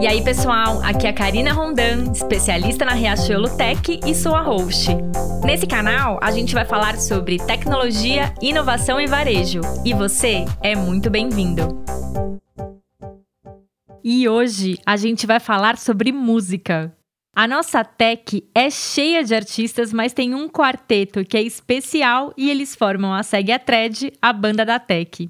E aí, pessoal, aqui é a Karina Rondan, especialista na Riachuelo Tech e sou a host. Nesse canal, a gente vai falar sobre tecnologia, inovação e varejo. E você é muito bem-vindo! E hoje a gente vai falar sobre música. A nossa tech é cheia de artistas, mas tem um quarteto que é especial e eles formam a Segue a Thread, a banda da tech.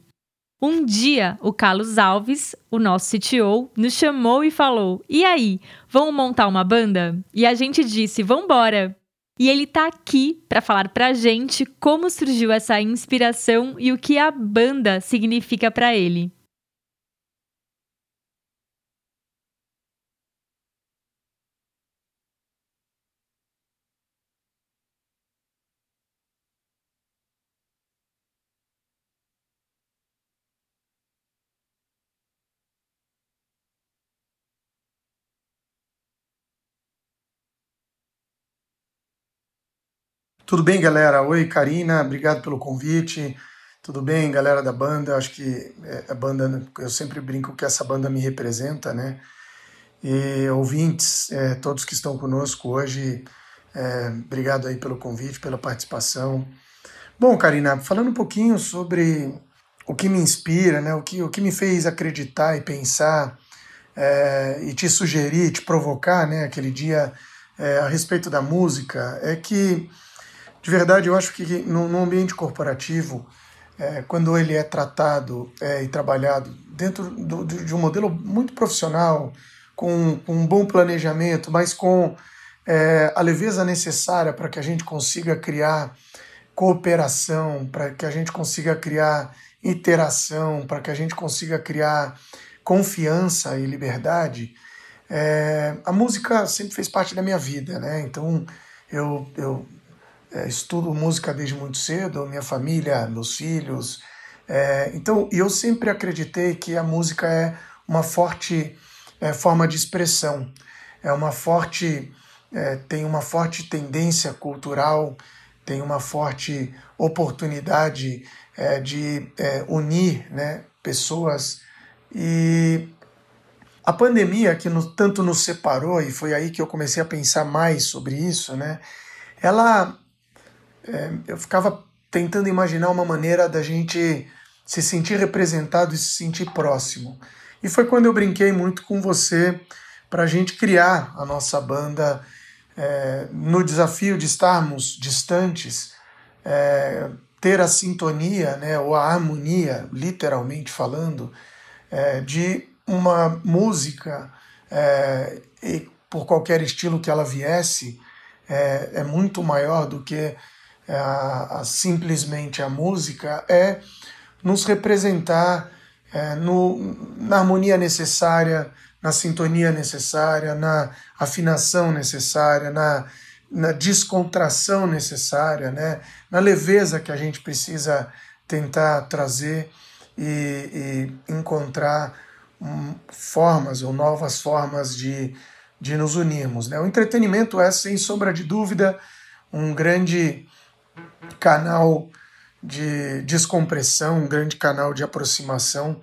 Um dia, o Carlos Alves, o nosso CTO, nos chamou e falou: "E aí, vamos montar uma banda?" E a gente disse: "Vambora!" E ele tá aqui para falar pra gente como surgiu essa inspiração e o que a banda significa para ele. Tudo bem, galera? Oi, Karina, obrigado pelo convite. Tudo bem, galera da banda? Acho que a banda, eu sempre brinco que essa banda me representa, né? E ouvintes, todos que estão conosco hoje, obrigado aí pelo convite, pela participação. Bom, Karina, falando um pouquinho sobre o que me inspira, né? O que me fez acreditar e pensar e te sugerir, te provocar, né? Aquele dia a respeito da música, é que de verdade, eu acho que no ambiente corporativo, quando ele é tratado e trabalhado dentro de um modelo muito profissional, com um bom planejamento, mas com a leveza necessária para que a gente consiga criar cooperação, para que a gente consiga criar interação, para que a gente consiga criar confiança e liberdade, a música sempre fez parte da minha vida, né? Então, eu estudo música desde muito cedo, minha família, meus filhos. Então, eu sempre acreditei que a música é uma forte forma de expressão, tem uma forte tendência cultural, tem uma forte oportunidade de unir, né, pessoas. E a pandemia, que tanto nos separou, e foi aí que eu comecei a pensar mais sobre isso, né, eu ficava tentando imaginar uma maneira da gente se sentir representado e se sentir próximo. E foi quando eu brinquei muito com você para a gente criar a nossa banda no desafio de estarmos distantes, ter a sintonia, né, ou a harmonia, literalmente falando, de uma música, e por qualquer estilo que ela viesse, é muito maior do que simplesmente a música, nos representar na harmonia necessária, na sintonia necessária, na afinação necessária, na descontração necessária, né? Na leveza que a gente precisa tentar trazer e encontrar formas ou novas formas de nos unirmos, né? O entretenimento é, sem sombra de dúvida, um grande canal de descompressão, um grande canal de aproximação,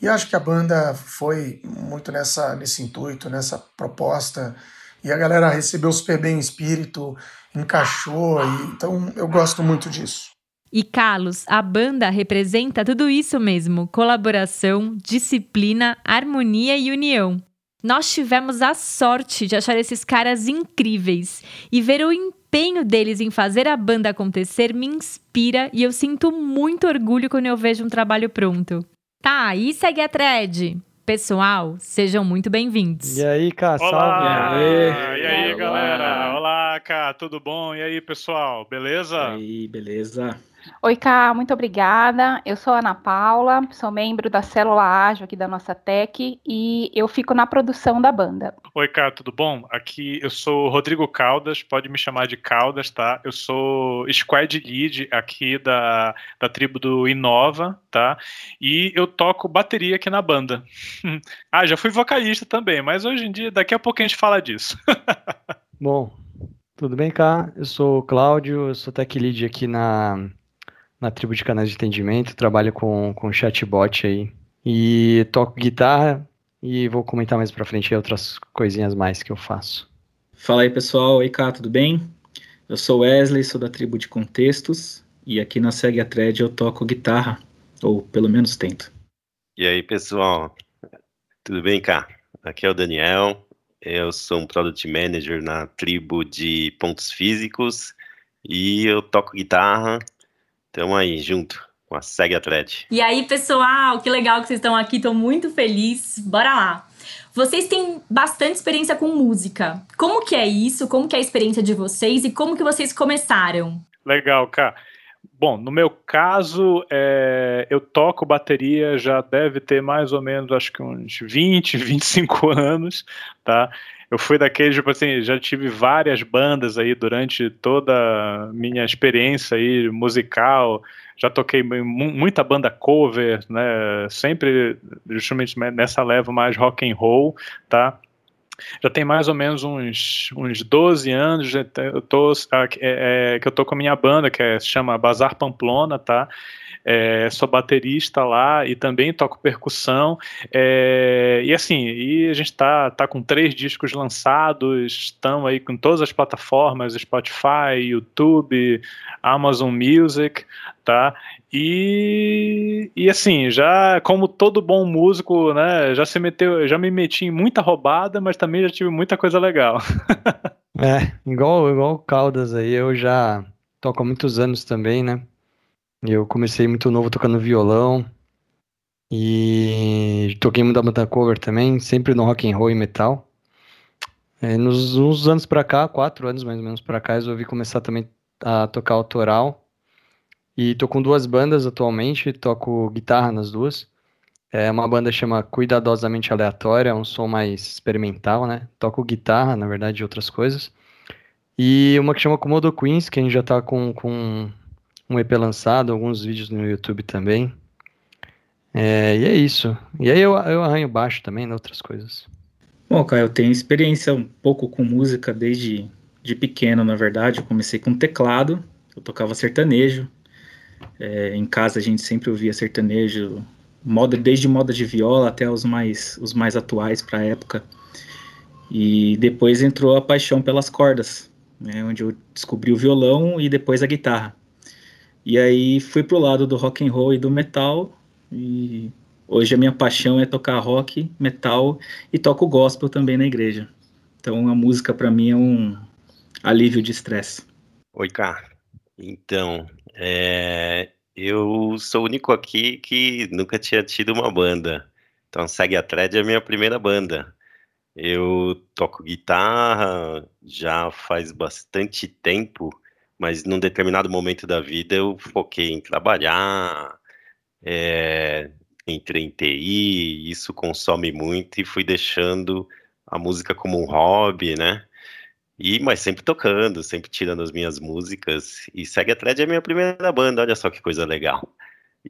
e acho que a banda foi muito nesse intuito, nessa proposta, e a galera recebeu super bem o espírito, encaixou, então eu gosto muito disso. E, Carlos, a banda representa tudo isso mesmo: colaboração, disciplina, harmonia e união. Nós tivemos a sorte de achar esses caras incríveis, e ver o empenho deles em fazer a banda acontecer me inspira, e eu sinto muito orgulho quando eu vejo um trabalho pronto. Tá, e segue a thread. Pessoal, sejam muito bem-vindos. E aí, Cá, salve. E aí, galera. Olá, Cá, tudo bom? E aí, pessoal, beleza? E aí, beleza. Oi, Cá, muito obrigada. Eu sou a Ana Paula, sou membro da Célula Ágil aqui da nossa Tech e eu fico na produção da banda. Oi, Cá, tudo bom? Aqui eu sou o Rodrigo Caldas, pode me chamar de Caldas, tá? Eu sou Squad Lead aqui da tribo do Inova, tá? E eu toco bateria aqui na banda. Já fui vocalista também, mas hoje em dia, daqui a pouco a gente fala disso. Bom, tudo bem, Cá? Eu sou o Cláudio, eu sou Tech Lead aqui na tribo de canais de atendimento, trabalho com chatbot aí, e toco guitarra, E vou comentar mais pra frente outras coisinhas mais que eu faço. Fala aí, pessoal. Oi, Cá, tudo bem? Eu sou Wesley, sou da tribo de Contextos. E aqui na Segue a Thread eu toco guitarra. Ou pelo menos tento. E aí, pessoal. Tudo bem, Cá? Aqui é o Daniel. Eu sou um Product Manager na tribo de Pontos Físicos. E eu toco guitarra. Tamo aí, junto com a Segue a Thread. E aí, pessoal, que legal que vocês estão aqui, tô muito feliz. Bora lá! Vocês têm bastante experiência com música. Como que é isso? Como que é a experiência de vocês? E como que vocês começaram? Legal, Cá. Bom, no meu caso, eu toco bateria, já deve ter mais ou menos, acho que uns 20, 25 anos, tá? Eu fui daquele, tipo assim, já tive várias bandas aí durante toda a minha experiência aí musical, já toquei muita banda cover, né, sempre justamente nessa leva mais rock and roll, tá? Já tem mais ou menos uns 12 anos que eu tô com a minha banda, que se chama Bazar Pamplona, tá? Sou baterista lá e também toco percussão. E a gente tá com 3 discos lançados, estão aí com todas as plataformas, Spotify, YouTube, Amazon Music, tá? E assim, já como todo bom músico, né, já me meti em muita roubada, mas também já tive muita coisa legal. Igual o Caldas aí, eu já toco há muitos anos também, né? Eu comecei muito novo tocando violão e toquei muita banda cover também, sempre no rock and roll e metal. Uns anos pra cá, 4 anos mais ou menos pra cá, eu resolvi começar também a tocar autoral. E tô com 2 bandas atualmente, toco guitarra nas 2. Uma banda chama Cuidadosamente Aleatória, um som mais experimental, né? Toco guitarra, na verdade, e outras coisas. E uma que chama Comodo Queens, que a gente já tá com um EP lançado, alguns vídeos no YouTube também. E é isso. E aí eu arranho baixo também, né, outras coisas. Bom, cara, eu tenho experiência um pouco com música desde de pequeno, na verdade. Eu comecei com teclado, eu tocava sertanejo. Em casa a gente sempre ouvia sertanejo, desde moda de viola até os mais atuais para a época. E depois entrou a paixão pelas cordas, né, onde eu descobri o violão e depois a guitarra. E aí fui pro lado do rock and roll e do metal. E hoje a minha paixão é tocar rock, metal e toco gospel também na igreja. Então a música para mim é um alívio de estresse. Oi, cara. Então, eu sou o único aqui que nunca tinha tido uma banda. Então, Segue a Thread é a minha primeira banda. Eu toco guitarra já faz bastante tempo, mas num determinado momento da vida eu foquei em trabalhar, entrei em TI, isso consome muito, e fui deixando a música como um hobby, né? Mas sempre tocando, sempre tirando as minhas músicas. E Segue a Thread é a minha primeira banda, olha só que coisa legal.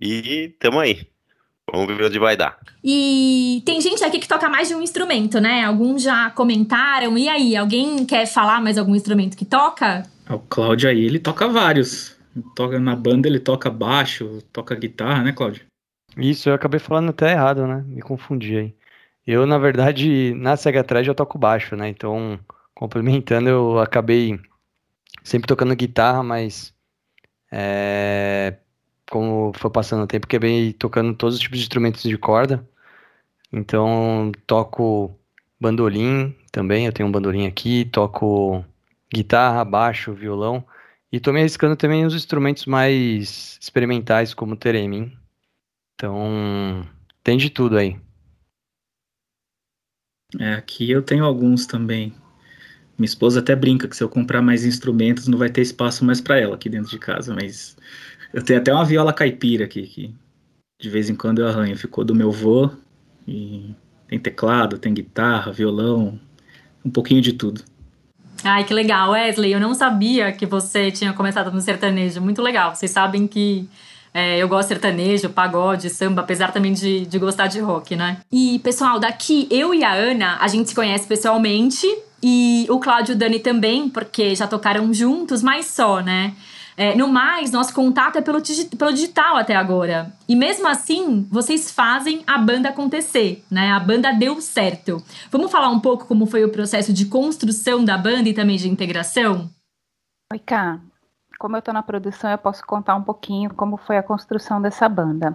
E tamo aí. Vamos ver onde vai dar. E tem gente aqui que toca mais de um instrumento, né? Alguns já comentaram. E aí, alguém quer falar mais algum instrumento que toca? O Cláudio aí, ele toca vários. Toca na banda, ele toca baixo, toca guitarra, né, Cláudio? Isso, eu acabei falando até errado, né? Me confundi aí. Eu, na verdade, na Segue a Thread eu toco baixo, né? Então, complementando, eu acabei sempre tocando guitarra, mas como foi passando o tempo, acabei tocando todos os tipos de instrumentos de corda. Então, toco bandolim também, eu tenho um bandolim aqui, toco guitarra, baixo, violão. E tô me arriscando também nos instrumentos mais experimentais, como o theremin. Então, tem de tudo aí. Aqui eu tenho alguns também. Minha esposa até brinca que se eu comprar mais instrumentos não vai ter espaço mais para ela aqui dentro de casa, mas eu tenho até uma viola caipira aqui, que de vez em quando eu arranho, ficou do meu vô, e tem teclado, tem guitarra, violão, um pouquinho de tudo. Ai, que legal, Wesley, eu não sabia que você tinha começado no sertanejo, muito legal, vocês sabem que eu gosto de sertanejo, pagode, samba, apesar também de gostar de rock, né? E, pessoal, daqui, eu e a Ana, a gente se conhece pessoalmente, e o Cláudio e o Dani também, porque já tocaram juntos, mas só, né? No mais, nosso contato é pelo digital até agora. E mesmo assim, vocês fazem a banda acontecer, né? A banda deu certo. Vamos falar um pouco como foi o processo de construção da banda e também de integração? Oi, Ká. Como eu estou na produção, eu posso contar um pouquinho como foi a construção dessa banda.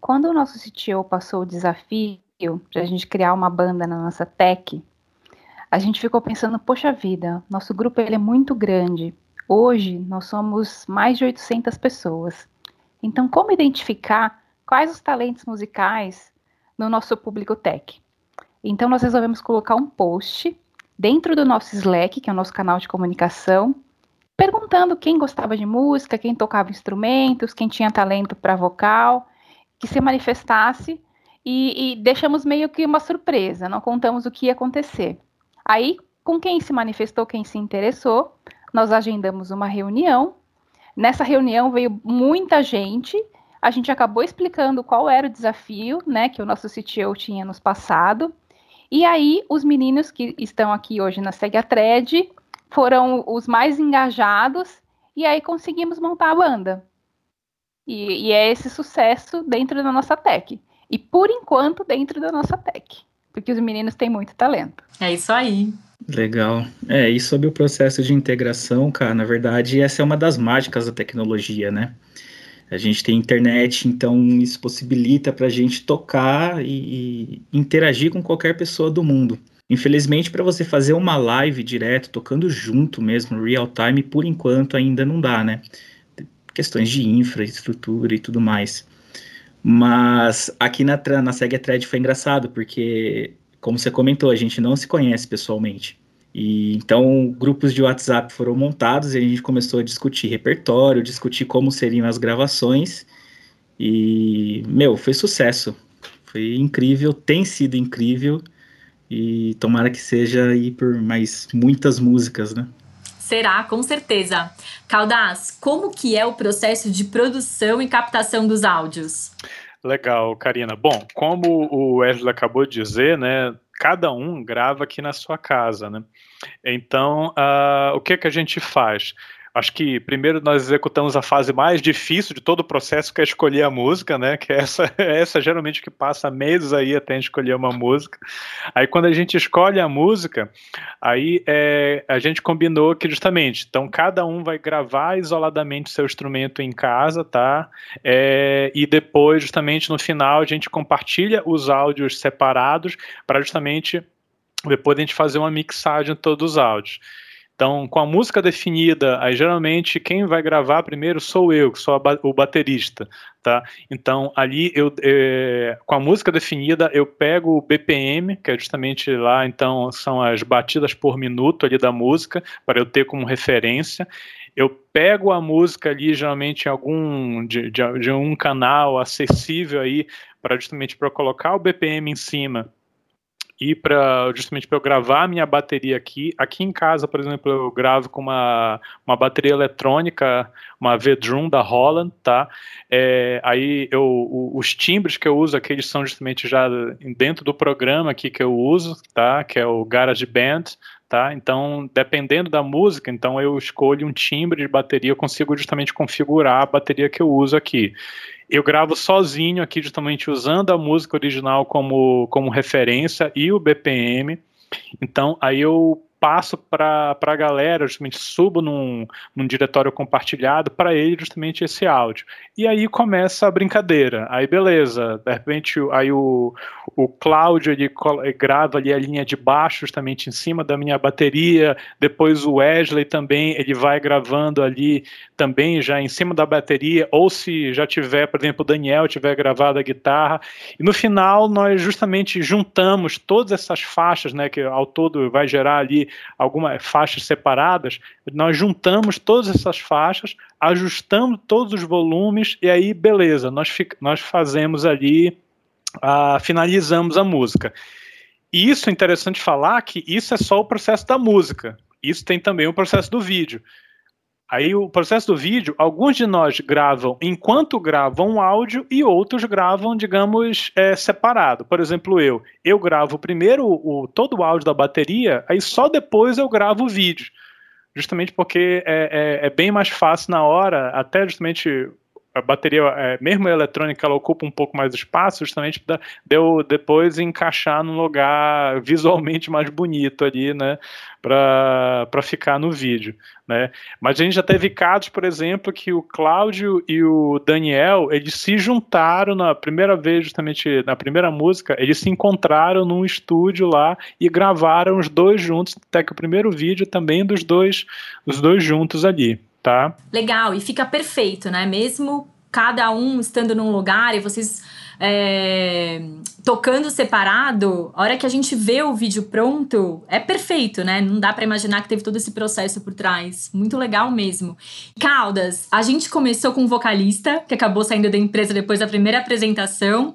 Quando o nosso CTO passou o desafio de a gente criar uma banda na nossa tech, a gente ficou pensando, poxa vida, nosso grupo ele é muito grande. Hoje, nós somos mais de 800 pessoas. Então, como identificar quais os talentos musicais no nosso público tech? Então, nós resolvemos colocar um post dentro do nosso Slack, que é o nosso canal de comunicação, perguntando quem gostava de música, quem tocava instrumentos, quem tinha talento para vocal, que se manifestasse e deixamos meio que uma surpresa, não contamos o que ia acontecer. Aí, com quem se manifestou, quem se interessou, nós agendamos uma reunião. Nessa reunião veio muita gente. A gente acabou explicando qual era o desafio, né, que o nosso CTO tinha nos passado. E aí, os meninos que estão aqui hoje na Segue a Thread foram os mais engajados. E aí, conseguimos montar a banda. E é esse sucesso dentro da nossa tech. E, por enquanto, dentro da nossa tech. Porque os meninos têm muito talento. É isso aí. Legal. E sobre o processo de integração, cara, na verdade, essa é uma das mágicas da tecnologia, né? A gente tem internet, então isso possibilita pra gente tocar e interagir com qualquer pessoa do mundo. Infelizmente, para você fazer uma live direto, tocando junto mesmo, real time, por enquanto ainda não dá, né? Questões de infraestrutura e tudo mais. Mas aqui na Segue a Thread foi engraçado, porque, como você comentou, a gente não se conhece pessoalmente. E então, grupos de WhatsApp foram montados e a gente começou a discutir repertório, discutir como seriam as gravações. E, foi sucesso. Foi incrível, tem sido incrível. E tomara que seja aí por mais muitas músicas, né? Será, com certeza. Caldas, como que é o processo de produção e captação dos áudios? Legal, Karina. Bom, como o Wesley acabou de dizer, né, cada um grava aqui na sua casa, né? Então, o que a gente faz? Acho que primeiro nós executamos a fase mais difícil de todo o processo, que é escolher a música, né? Que essa geralmente que passa meses aí até a gente escolher uma música. Aí quando a gente escolhe a música, aí a gente combinou que justamente, então cada um vai gravar isoladamente seu instrumento em casa, tá? E depois, justamente no final, a gente compartilha os áudios separados para justamente depois a gente fazer uma mixagem de todos os áudios. Então, com a música definida, aí geralmente quem vai gravar primeiro sou eu, que sou o baterista, tá? Então, ali, com a música definida, eu pego o BPM, que é justamente lá, então, são as batidas por minuto ali da música, para eu ter como referência. Eu pego a música ali, geralmente, em algum de um canal acessível aí, para justamente para colocar o BPM em cima. E justamente para eu gravar a minha bateria aqui em casa, por exemplo, eu gravo com uma bateria eletrônica, uma V-Drum da Roland, tá? Aí os timbres que eu uso aqui, eles são justamente já dentro do programa aqui que eu uso, tá? Que é o GarageBand, tá? Então, dependendo da música, então eu escolho um timbre de bateria, eu consigo justamente configurar a bateria que eu uso aqui. Eu gravo sozinho aqui, justamente usando a música original como referência e o BPM. Então, aí eu passo para a galera, justamente subo num diretório compartilhado para ele justamente esse áudio. E aí começa a brincadeira. Aí beleza, de repente aí o Cláudio ele grava ali a linha de baixo justamente em cima da minha bateria, depois o Wesley também, ele vai gravando ali também já em cima da bateria, ou se já tiver, por exemplo, o Daniel tiver gravado a guitarra. E no final nós justamente juntamos todas essas faixas, né, que ao todo vai gerar ali algumas faixas separadas, nós juntamos todas essas faixas, ajustamos todos os volumes e aí, beleza, nós fazemos ali, finalizamos a música. E isso é interessante falar que isso é só o processo da música, isso tem também o processo do vídeo. Aí o processo do vídeo, alguns de nós gravam enquanto gravam áudio e outros gravam, digamos, separado. Por exemplo, eu gravo primeiro todo o áudio da bateria, aí só depois eu gravo o vídeo. justamente porque é bem mais fácil na hora, até justamente a bateria, mesmo a eletrônica, ela ocupa um pouco mais de espaço, justamente para depois encaixar num lugar visualmente mais bonito ali, né, para ficar no vídeo, né. Mas a gente já teve casos, por exemplo, que o Cláudio e o Daniel, eles se juntaram na primeira vez, justamente na primeira música, eles se encontraram num estúdio lá e gravaram os dois juntos, até que o primeiro vídeo também dos dois juntos ali. Tá. Legal, e fica perfeito, né? Mesmo cada um estando num lugar e vocês tocando separado, a hora que a gente vê o vídeo pronto, é perfeito, né? Não dá pra imaginar que teve todo esse processo por trás. Muito legal mesmo. Caldas, a gente começou com um vocalista, que acabou saindo da empresa depois da primeira apresentação,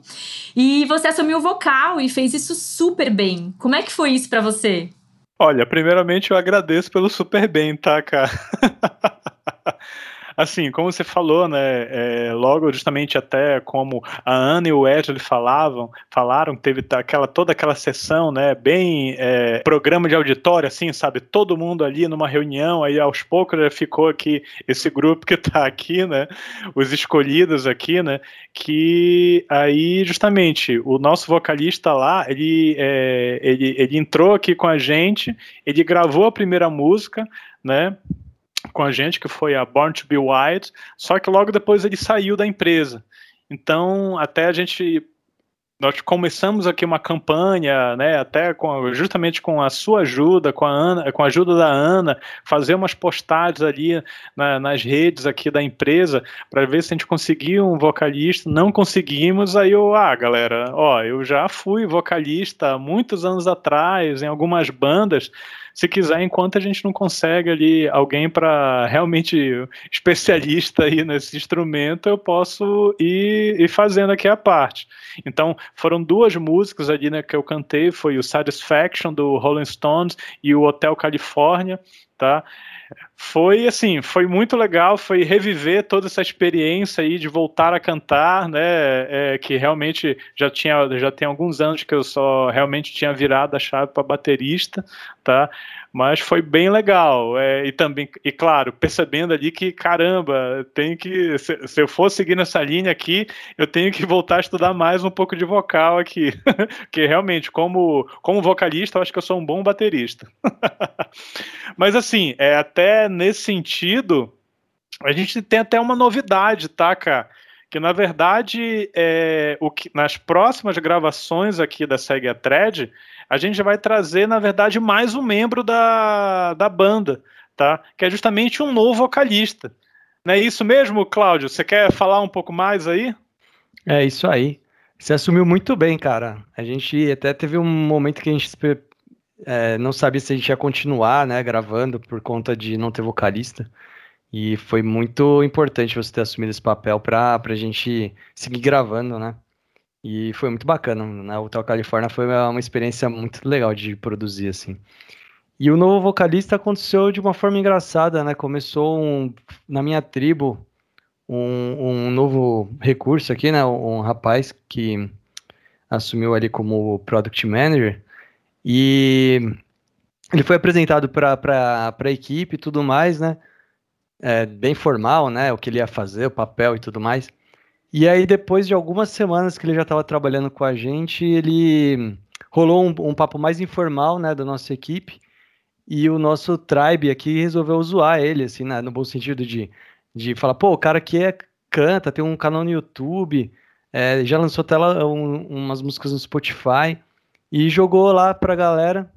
e você assumiu o vocal e fez isso super bem. Como é que foi isso pra você? Olha, primeiramente eu agradeço pelo super bem, tá, cara? Assim, como você falou, né, logo justamente até como a Ana e o Wesley falaram, teve toda aquela sessão, né, bem programa de auditório, assim, sabe, todo mundo ali numa reunião, aí aos poucos já ficou aqui esse grupo que tá aqui, né, os escolhidos aqui, né, que aí justamente o nosso vocalista lá, ele entrou aqui com a gente, ele gravou a primeira música, né, com a gente, que foi a Born to Be Wild, só que logo depois ele saiu da empresa. Então, até nós começamos aqui uma campanha, né, até justamente com a sua ajuda, com a ajuda da Ana, fazer umas postagens ali nas redes aqui da empresa, para ver se a gente conseguia um vocalista. Não conseguimos, aí galera, eu já fui vocalista há muitos anos atrás, em algumas bandas. Se quiser, enquanto a gente não consegue ali alguém para realmente especialista aí nesse instrumento, eu posso ir fazendo aqui a parte. Então, foram duas músicas ali, né, que eu cantei, foi o Satisfaction do Rolling Stones e o Hotel California, tá? Foi assim, foi muito legal, foi reviver toda essa experiência aí de voltar a cantar, né, que realmente já tem alguns anos que eu só realmente tinha virado a chave para baterista, tá? Mas foi bem legal, e claro, percebendo ali que, caramba, se eu for seguir nessa linha aqui, eu tenho que voltar a estudar mais um pouco de vocal aqui, porque realmente, como vocalista, eu acho que eu sou um bom baterista. Mas assim, até nesse sentido, a gente tem até uma novidade, tá, cara? Que, na verdade, nas próximas gravações aqui da Segue a Thread, a gente vai trazer, na verdade, mais um membro da banda, tá? Que é justamente um novo vocalista. Não é isso mesmo, Cláudio? Você quer falar um pouco mais aí? É isso aí. Você assumiu muito bem, cara. A gente até teve um momento que a gente não sabia se a gente ia continuar, né, gravando por conta de não ter vocalista. E foi muito importante você ter assumido esse papel pra gente seguir gravando, né? E foi muito bacana, né? O Hotel California foi uma experiência muito legal de produzir, assim. E o novo vocalista aconteceu de uma forma engraçada, né? Começou na minha tribo um novo recurso aqui, né? Um rapaz que assumiu ali como Product Manager. E ele foi apresentado para a equipe e tudo mais, né? Bem formal, né? O que ele ia fazer, o papel e tudo mais. E aí, depois de algumas semanas que ele já estava trabalhando com a gente, ele rolou um papo mais informal, né, da nossa equipe, e o nosso tribe aqui resolveu zoar ele, assim, né, no bom sentido de falar, pô, o cara aqui canta, tem um canal no YouTube, já lançou até lá umas músicas no Spotify, e jogou lá pra galera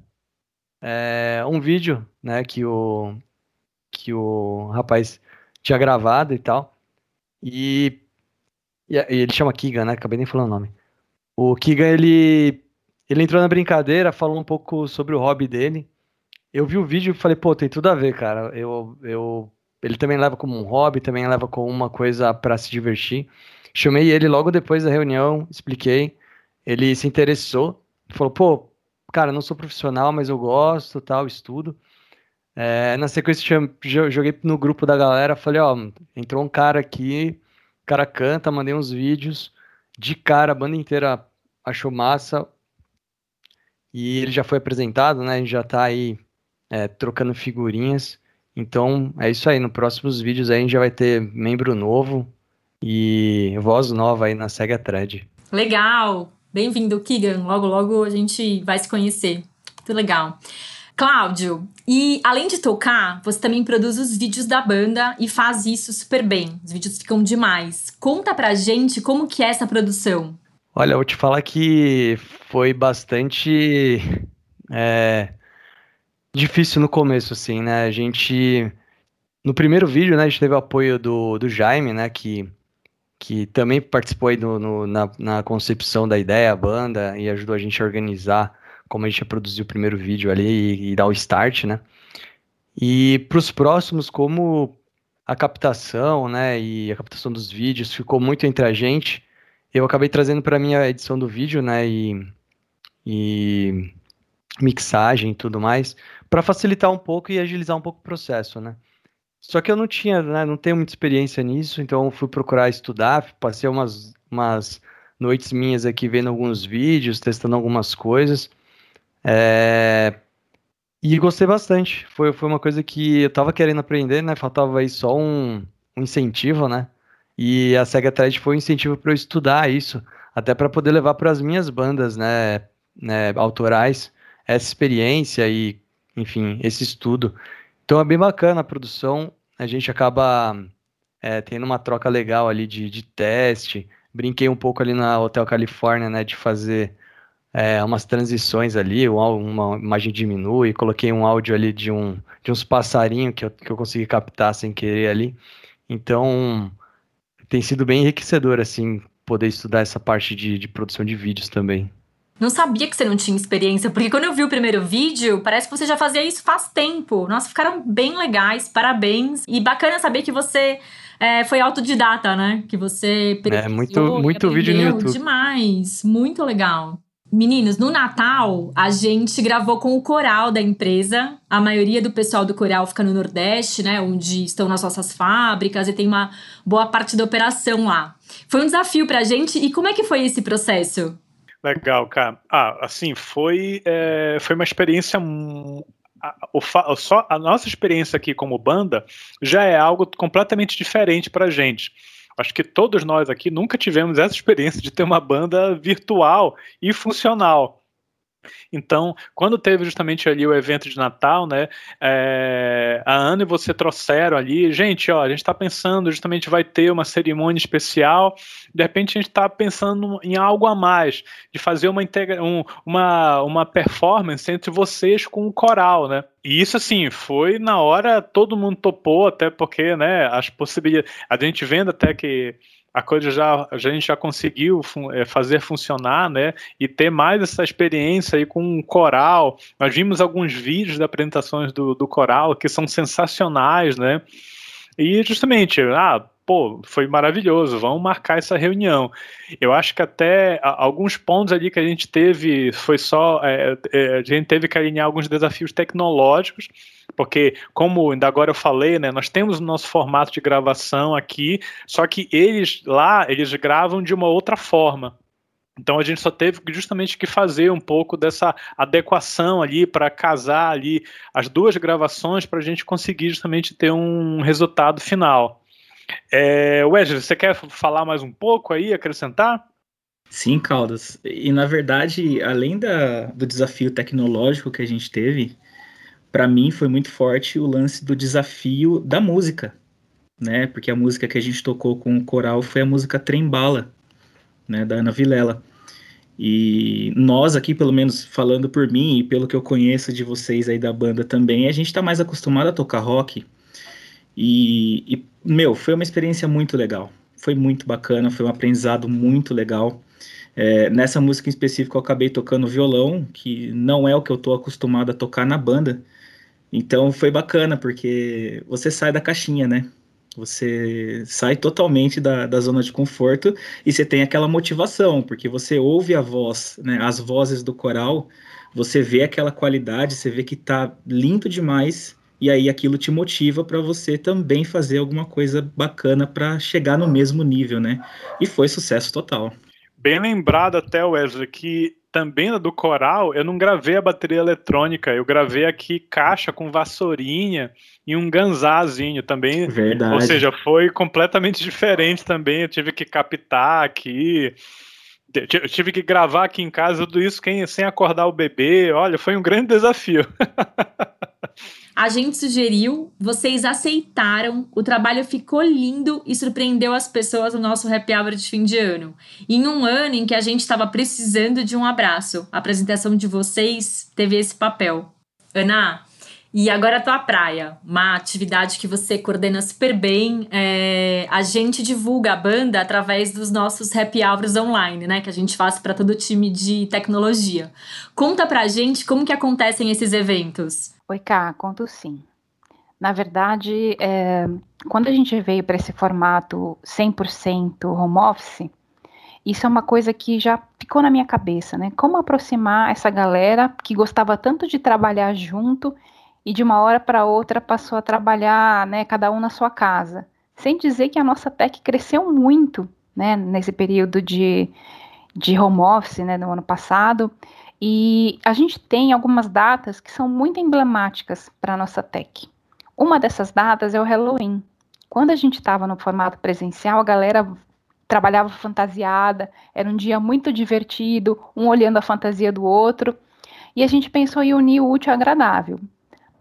um vídeo, né, que o rapaz tinha gravado e tal, e ele chama Keegan, né? Acabei nem falando o nome. O Keegan, ele entrou na brincadeira, falou um pouco sobre o hobby dele. Eu vi o vídeo e falei, pô, tem tudo a ver, cara. Ele também leva como um hobby, também leva como uma coisa pra se divertir. Chamei ele logo depois da reunião, expliquei. Ele se interessou, falou, pô, cara, não sou profissional, mas eu gosto, tal, estudo. Na sequência, joguei no grupo da galera, falei, entrou um cara aqui, o cara canta, mandei uns vídeos, de cara, a banda inteira achou massa, e ele já foi apresentado, né, a gente já tá aí trocando figurinhas, Então, é isso aí. Nos próximos vídeos aí a gente já vai ter membro novo e voz nova aí na Segue a Thread. Legal! Bem-vindo, Keegan. Logo, logo a gente vai se conhecer. Muito legal. Cláudio, e além de tocar, você também produz os vídeos da banda e faz isso super bem. Os vídeos ficam demais. Conta pra gente como que é essa produção. Olha, eu vou te falar que foi bastante difícil no começo, assim, né? A gente, no primeiro vídeo, né, a gente teve o apoio do Jaime, né, que também participou aí na concepção da ideia, a banda, e ajudou a gente a organizar como a gente ia produzir o primeiro vídeo ali e dar o start, né? E para os próximos, como a captação, né, e a captação dos vídeos ficou muito entre a gente, eu acabei trazendo para mim a edição do vídeo, né, e mixagem e tudo mais, para facilitar um pouco e agilizar um pouco o processo, né? Só que eu não tinha, né, não tenho muita experiência nisso, então eu fui procurar estudar, passei umas noites minhas aqui vendo alguns vídeos, testando algumas coisas. E gostei bastante. Foi uma coisa que eu tava querendo aprender, né? Faltava aí só um incentivo, né? E a Segue a Thread foi um incentivo para eu estudar isso, até para poder levar para as minhas bandas, né, autorais, essa experiência e, enfim, esse estudo. Então é bem bacana a produção. A gente acaba tendo uma troca legal ali de teste. Brinquei um pouco ali na Hotel California, né, de fazer umas transições ali, uma imagem diminui, coloquei um áudio ali de uns passarinhos que eu consegui captar sem querer ali. Então, tem sido bem enriquecedor, assim, poder estudar essa parte de produção de vídeos também. Não sabia que você não tinha experiência, porque quando eu vi o primeiro vídeo, parece que você já fazia isso faz tempo. Nossa, ficaram bem legais, parabéns. E bacana saber que você foi autodidata, né? Que você muito vídeo no YouTube. Demais, muito legal. Meninos, no Natal, a gente gravou com o coral da empresa. A maioria do pessoal do coral fica no Nordeste, né? Onde estão nas nossas fábricas e tem uma boa parte da operação lá. Foi um desafio pra gente. E como é que foi esse processo? Legal, cara. Assim, foi uma experiência... Só a nossa experiência aqui como banda já é algo completamente diferente pra gente. Acho que todos nós aqui nunca tivemos essa experiência de ter uma banda virtual e funcional. Então, quando teve justamente ali o evento de Natal, né, a Ana e você trouxeram ali, gente, ó, a gente está pensando, justamente vai ter uma cerimônia especial, de repente a gente está pensando em algo a mais, de fazer uma performance entre vocês com o coral, né? E isso, assim, foi na hora, todo mundo topou, até porque, né, as possibilidades, a gente vendo até que a coisa a gente já conseguiu fazer funcionar, né, e ter mais essa experiência aí com o coral. Nós vimos alguns vídeos de apresentações do coral que são sensacionais, né, e justamente, foi maravilhoso, vamos marcar essa reunião. Eu acho que até alguns pontos ali que a gente teve, a gente teve que alinhar alguns desafios tecnológicos, porque, como ainda agora eu falei, né, nós temos o nosso formato de gravação aqui, só que eles gravam de uma outra forma. Então a gente só teve justamente que fazer um pouco dessa adequação ali para casar ali as duas gravações para a gente conseguir justamente ter um resultado final. Wesley, você quer falar mais um pouco aí, acrescentar? Sim, Caldas. E na verdade, além do desafio tecnológico que a gente teve, para mim foi muito forte o lance do desafio da música, né? Porque a música que a gente tocou com o coral foi a música Trembala, né, da Ana Vilela. E nós aqui, pelo menos falando por mim e pelo que eu conheço de vocês aí da banda também, a gente está mais acostumado a tocar rock. E, meu, foi uma experiência muito legal, foi muito bacana, foi um aprendizado muito legal. Nessa música em específico eu acabei tocando violão, que não é o que eu tô acostumado a tocar na banda. Então foi bacana, porque você sai da caixinha, né? Você sai totalmente da zona de conforto e você tem aquela motivação, porque você ouve a voz, né? As vozes do coral, você vê aquela qualidade, você vê que tá lindo demais... E aí aquilo te motiva para você também fazer alguma coisa bacana para chegar no mesmo nível, né? E foi sucesso total. Bem lembrado até, Wesley, que também do coral, eu não gravei a bateria eletrônica, eu gravei aqui caixa com vassourinha e um ganzazinho também. Verdade. Ou seja, foi completamente diferente também, eu tive que captar aqui, eu tive que gravar aqui em casa, tudo isso sem acordar o bebê, olha, foi um grande desafio. A gente sugeriu, vocês aceitaram, o trabalho ficou lindo e surpreendeu as pessoas no nosso happy hour de fim de ano. E em um ano em que a gente estava precisando de um abraço, a apresentação de vocês teve esse papel. Ana, e agora a tua praia, uma atividade que você coordena super bem, a gente divulga a banda através dos nossos happy hours online, né, que a gente faz para todo o time de tecnologia. Conta pra gente como que acontecem esses eventos. Oi, Ká, conto sim. Na verdade, quando a gente veio para esse formato 100% home office, isso é uma coisa que já ficou na minha cabeça, né? Como aproximar essa galera que gostava tanto de trabalhar junto e de uma hora para outra passou a trabalhar, né, cada um na sua casa. Sem dizer que a nossa tech cresceu muito, né, nesse período de home office, né, no ano passado. E a gente tem algumas datas que são muito emblemáticas para a nossa tech. Uma dessas datas é o Halloween. Quando a gente estava no formato presencial, a galera trabalhava fantasiada, era um dia muito divertido, um olhando a fantasia do outro, e a gente pensou em unir o útil ao agradável.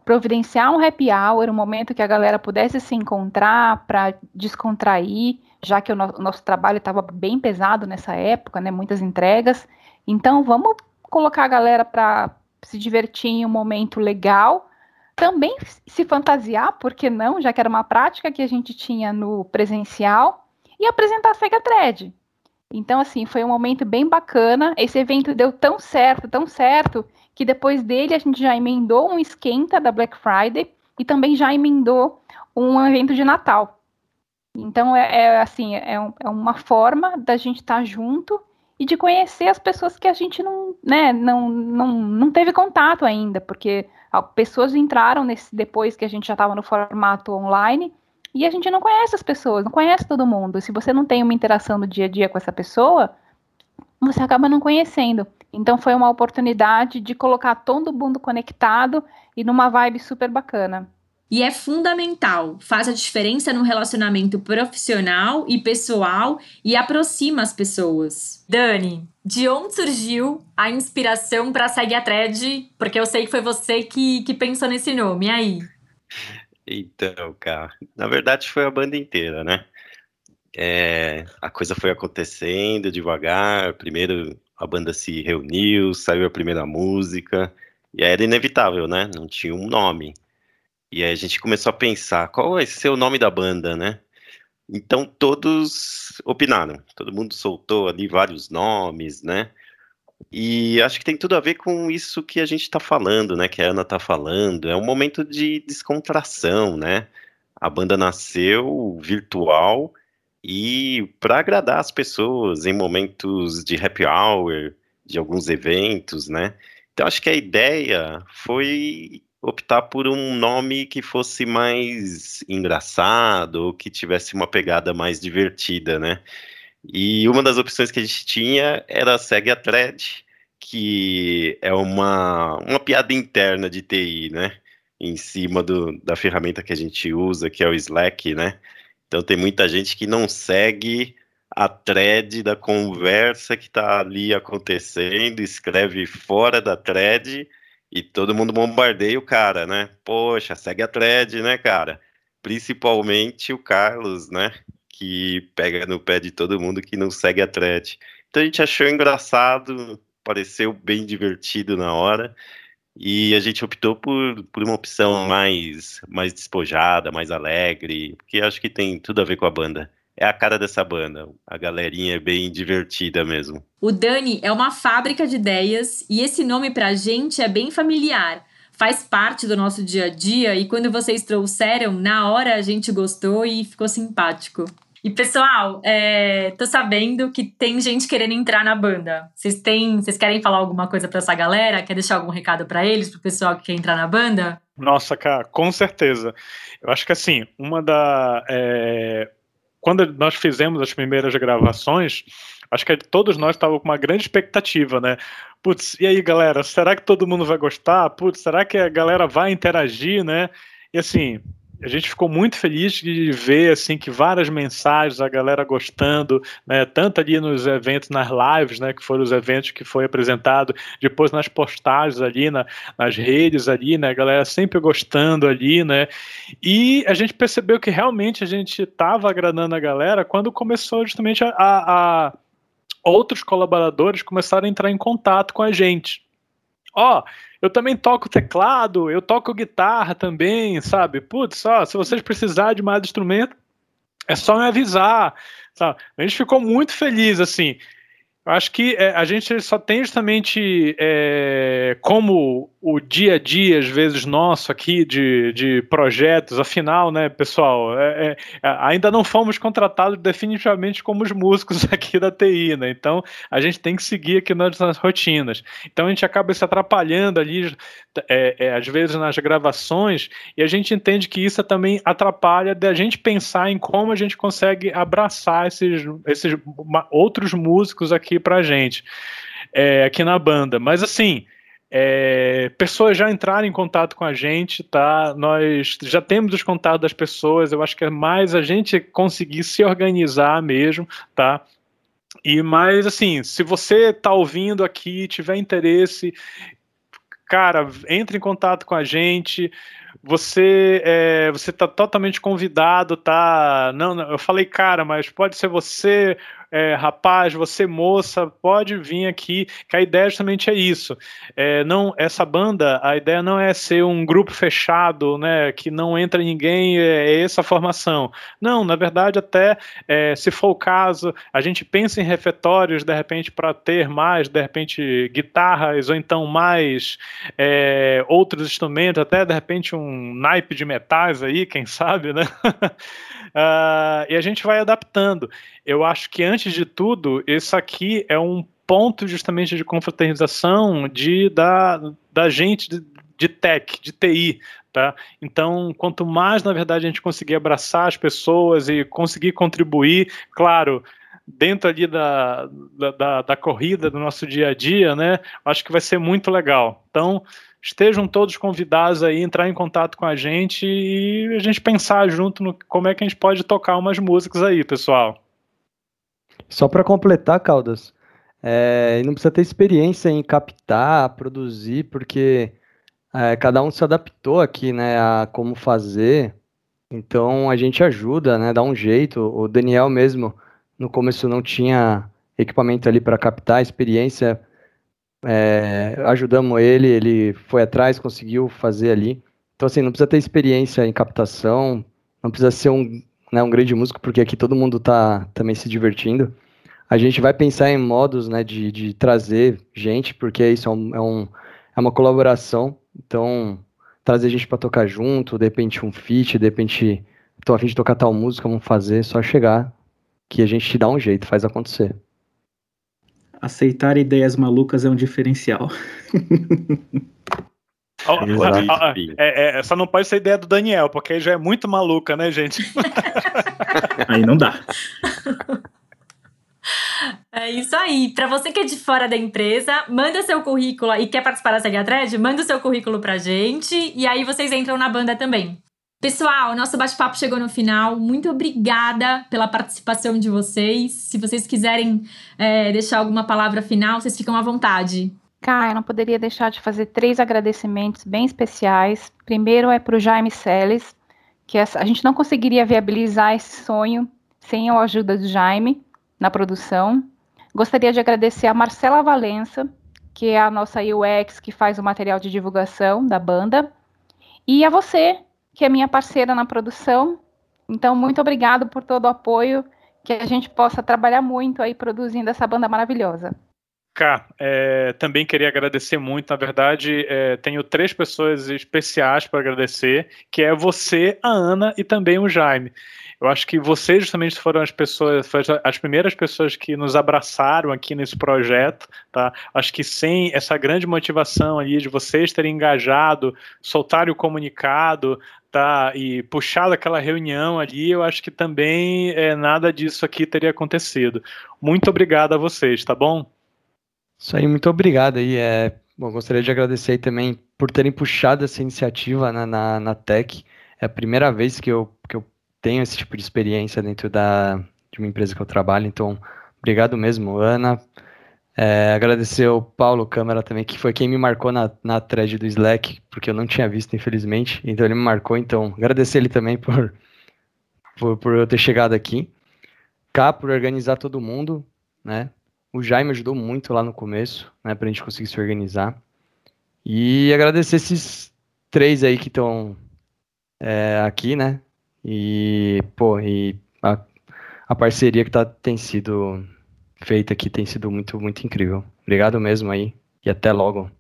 Providenciar um happy hour, um momento que a galera pudesse se encontrar para descontrair, já que o nosso trabalho estava bem pesado nessa época, né, muitas entregas. Então, vamos colocar a galera para se divertir em um momento legal, também se fantasiar, por que não, já que era uma prática que a gente tinha no presencial, e apresentar a Segue a Thread. Então, assim, foi um momento bem bacana, esse evento deu tão certo, que depois dele a gente já emendou um esquenta da Black Friday e também já emendou um evento de Natal. Então, é uma forma da gente estar junto e de conhecer as pessoas que a gente não teve contato ainda, porque pessoas entraram depois que a gente já estava no formato online, e a gente não conhece as pessoas, não conhece todo mundo. Se você não tem uma interação no dia a dia com essa pessoa, você acaba não conhecendo. Então foi uma oportunidade de colocar todo mundo conectado e numa vibe super bacana. E é fundamental, faz a diferença no relacionamento profissional e pessoal e aproxima as pessoas. Dani, de onde surgiu a inspiração para Segue a Thread? Porque eu sei que foi você que pensou nesse nome, e aí? Então, cara, na verdade foi a banda inteira, né? A coisa foi acontecendo devagar, primeiro a banda se reuniu, saiu a primeira música, e aí era inevitável, né? Não tinha um nome. E aí a gente começou a pensar, qual vai ser o nome da banda, né? Então todos opinaram, todo mundo soltou ali vários nomes, né? E acho que tem tudo a ver com isso que a gente tá falando, né? Que a Ana tá falando, é um momento de descontração, né? A banda nasceu virtual e para agradar as pessoas em momentos de happy hour, de alguns eventos, né? Então acho que a ideia foi optar por um nome que fosse mais engraçado ou que tivesse uma pegada mais divertida, né? E uma das opções que a gente tinha era Segue a Thread, que é uma piada interna de TI, né? Em cima da ferramenta que a gente usa, que é o Slack, né? Então tem muita gente que não segue a thread da conversa que está ali acontecendo, escreve fora da thread. E todo mundo bombardeia o cara, né? Poxa, segue a thread, né, cara? Principalmente o Carlos, né? Que pega no pé de todo mundo que não segue a thread. Então a gente achou engraçado, pareceu bem divertido na hora. E a gente optou por uma opção mais despojada, mais alegre. Porque acho que tem tudo a ver com a banda. É a cara dessa banda, a galerinha é bem divertida mesmo. O Dani é uma fábrica de ideias e esse nome pra gente é bem familiar. Faz parte do nosso dia a dia e quando vocês trouxeram, na hora a gente gostou e ficou simpático. E pessoal, tô sabendo que tem gente querendo entrar na banda. Vocês querem falar alguma coisa pra essa galera? Quer deixar algum recado pra eles, pro pessoal que quer entrar na banda? Nossa, cara, com certeza. Eu acho que assim, quando nós fizemos as primeiras gravações, acho que todos nós estávamos com uma grande expectativa, né? Putz, e aí, galera? Será que todo mundo vai gostar? Putz, será que a galera vai interagir, né? E assim, a gente ficou muito feliz de ver, assim, que várias mensagens, a galera gostando, né, tanto ali nos eventos, nas lives, né, que foram os eventos que foi apresentado, depois nas postagens ali, nas redes ali, né, a galera sempre gostando ali, né, e a gente percebeu que realmente a gente estava agradando a galera quando começou justamente a outros colaboradores começaram a entrar em contato com a gente. Ó, eu também toco teclado, eu toco guitarra também, sabe? Putz, ó, se vocês precisarem de mais instrumento, é só me avisar, sabe? A gente ficou muito feliz, assim. Eu acho que a gente só tem justamente como o dia a dia, às vezes, nosso aqui de projetos, afinal, né, pessoal, ainda não fomos contratados definitivamente como os músicos aqui da TI, né, então a gente tem que seguir aqui nas rotinas. Então a gente acaba se atrapalhando ali, às vezes, nas gravações, e a gente entende que isso também atrapalha de a gente pensar em como a gente consegue abraçar esses outros músicos aqui pra gente, aqui na banda. Mas assim, pessoas já entraram em contato com a gente, tá? Nós já temos os contatos das pessoas, eu acho que é mais a gente conseguir se organizar mesmo, tá? E mais assim, se você tá ouvindo aqui, tiver interesse, cara, entre em contato com a gente. Você tá totalmente convidado, tá? Não, eu falei, cara, mas pode ser você, rapaz, você moça, pode vir aqui, que a ideia justamente é isso. Não, essa banda, a ideia não é ser um grupo fechado, né, que não entra ninguém, essa formação. Não, na verdade, até se for o caso, a gente pensa em refeitórios, de repente, para ter mais, de repente, guitarras, ou então mais outros instrumentos, até, de repente, um naipe de metais aí, quem sabe, né? E a gente vai adaptando. Eu acho que, antes de tudo, isso aqui é um ponto justamente de confraternização da gente de tech, de TI, tá? Então, quanto mais, na verdade, a gente conseguir abraçar as pessoas e conseguir contribuir, claro, dentro ali da corrida do nosso dia a dia, né? Acho que vai ser muito legal. Então, estejam todos convidados aí a entrar em contato com a gente e a gente pensar junto no como é que a gente pode tocar umas músicas aí, pessoal. Só para completar, Caldas, não precisa ter experiência em captar, produzir, porque cada um se adaptou aqui, né, a como fazer, então a gente ajuda, né, dá um jeito. O Daniel mesmo, no começo, não tinha equipamento ali para captar experiência. Ajudamos ele foi atrás, conseguiu fazer ali. Então assim, não precisa ter experiência em captação, não precisa ser um grande músico, porque aqui todo mundo tá também se divertindo. A gente vai pensar em modos, né, de trazer gente, porque isso é uma colaboração. Então, trazer gente para tocar junto, de repente um feat, de repente tô a fim de tocar tal música, vamos fazer, só chegar que a gente te dá um jeito, faz acontecer. Aceitar ideias malucas é um diferencial. Só não pode ser ideia do Daniel, porque ele já é muito maluca, né, gente? Aí não dá. É isso aí. Para você que é de fora da empresa, manda seu currículo e quer participar da Segue a Thread, manda o seu currículo pra gente e aí vocês entram na banda também. Pessoal, nosso bate-papo chegou no final. Muito obrigada pela participação de vocês. Se vocês quiserem deixar alguma palavra final, vocês ficam à vontade. Cara, eu não poderia deixar de fazer 3 agradecimentos bem especiais. Primeiro é para o Jaime Seles, que a gente não conseguiria viabilizar esse sonho sem a ajuda do Jaime na produção. Gostaria de agradecer a Marcela Valença, que é a nossa UX, que faz o material de divulgação da banda. E a você, que é minha parceira na produção. Então, muito obrigado por todo o apoio, que a gente possa trabalhar muito aí produzindo essa banda maravilhosa. Cá, também queria agradecer muito, na verdade, tenho 3 pessoas especiais para agradecer, que é você, a Ana e também o Jaime. Eu acho que vocês justamente foram as pessoas, foram as primeiras pessoas que nos abraçaram aqui nesse projeto, tá? Acho que sem essa grande motivação ali de vocês terem engajado, soltarem o comunicado, tá? E puxado aquela reunião ali, eu acho que também nada disso aqui teria acontecido. Muito obrigado a vocês, tá bom? Isso aí, muito obrigado aí. Bom, gostaria de agradecer aí também por terem puxado essa iniciativa na Tech. É a primeira vez que eu tenho esse tipo de experiência dentro de uma empresa que eu trabalho, então obrigado mesmo, Ana. Agradecer ao Paulo Câmara também, que foi quem me marcou na thread do Slack, porque eu não tinha visto, infelizmente, então ele me marcou, então agradecer ele também por eu ter chegado aqui. Cá, por organizar todo mundo, né? O Jaime ajudou muito lá no começo, né, pra gente conseguir se organizar. E agradecer esses três aí que estão aqui, né? E, a parceria que tem sido feita aqui tem sido muito, muito incrível. Obrigado mesmo aí e até logo.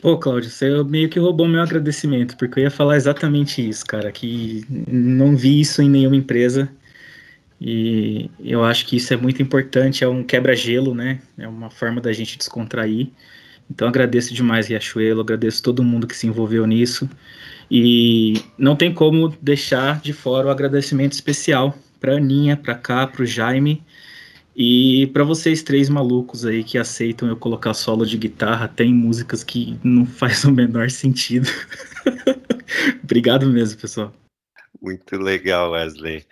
Pô, Cláudio, você meio que roubou meu agradecimento, porque eu ia falar exatamente isso, cara, que não vi isso em nenhuma empresa e eu acho que isso é muito importante, é um quebra-gelo, né? É uma forma da gente descontrair. Então agradeço demais, Riachuelo, agradeço todo mundo que se envolveu nisso. E não tem como deixar de fora o agradecimento especial para Aninha, para cá, para o Jaime e para vocês três malucos aí que aceitam eu colocar solo de guitarra até em músicas que não faz o menor sentido. Obrigado mesmo, pessoal. Muito legal, Wesley.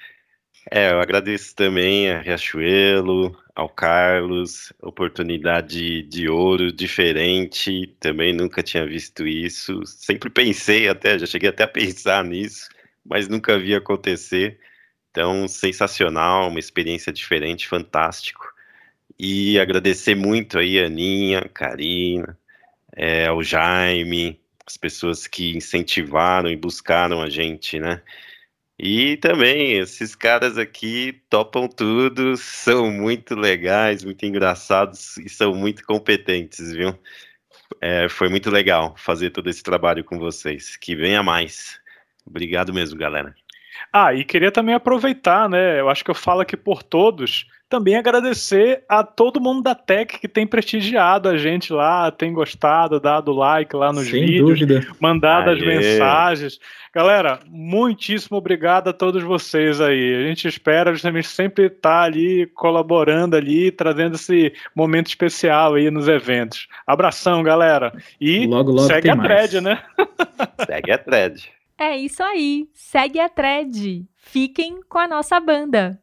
Eu agradeço também a Riachuelo, ao Carlos, oportunidade de ouro diferente, também nunca tinha visto isso, sempre pensei até, já cheguei até a pensar nisso, mas nunca vi acontecer, então sensacional, uma experiência diferente, fantástico, e agradecer muito aí a Aninha, Karina, ao Jaime, as pessoas que incentivaram e buscaram a gente, né? E também, esses caras aqui topam tudo, são muito legais, muito engraçados e são muito competentes, viu? Foi muito legal fazer todo esse trabalho com vocês. Que venha mais. Obrigado mesmo, galera. E queria também aproveitar, né? Eu acho que eu falo aqui por todos. Também agradecer a todo mundo da Tech que tem prestigiado a gente lá, tem gostado, dado like lá nos vídeos, mandado as mensagens. Galera, muitíssimo obrigado a todos vocês aí. A gente espera justamente sempre estar ali colaborando ali, trazendo esse momento especial aí nos eventos. Abração, galera. E logo segue a thread, né? Segue a thread. É isso aí. Segue a thread. Fiquem com a nossa banda.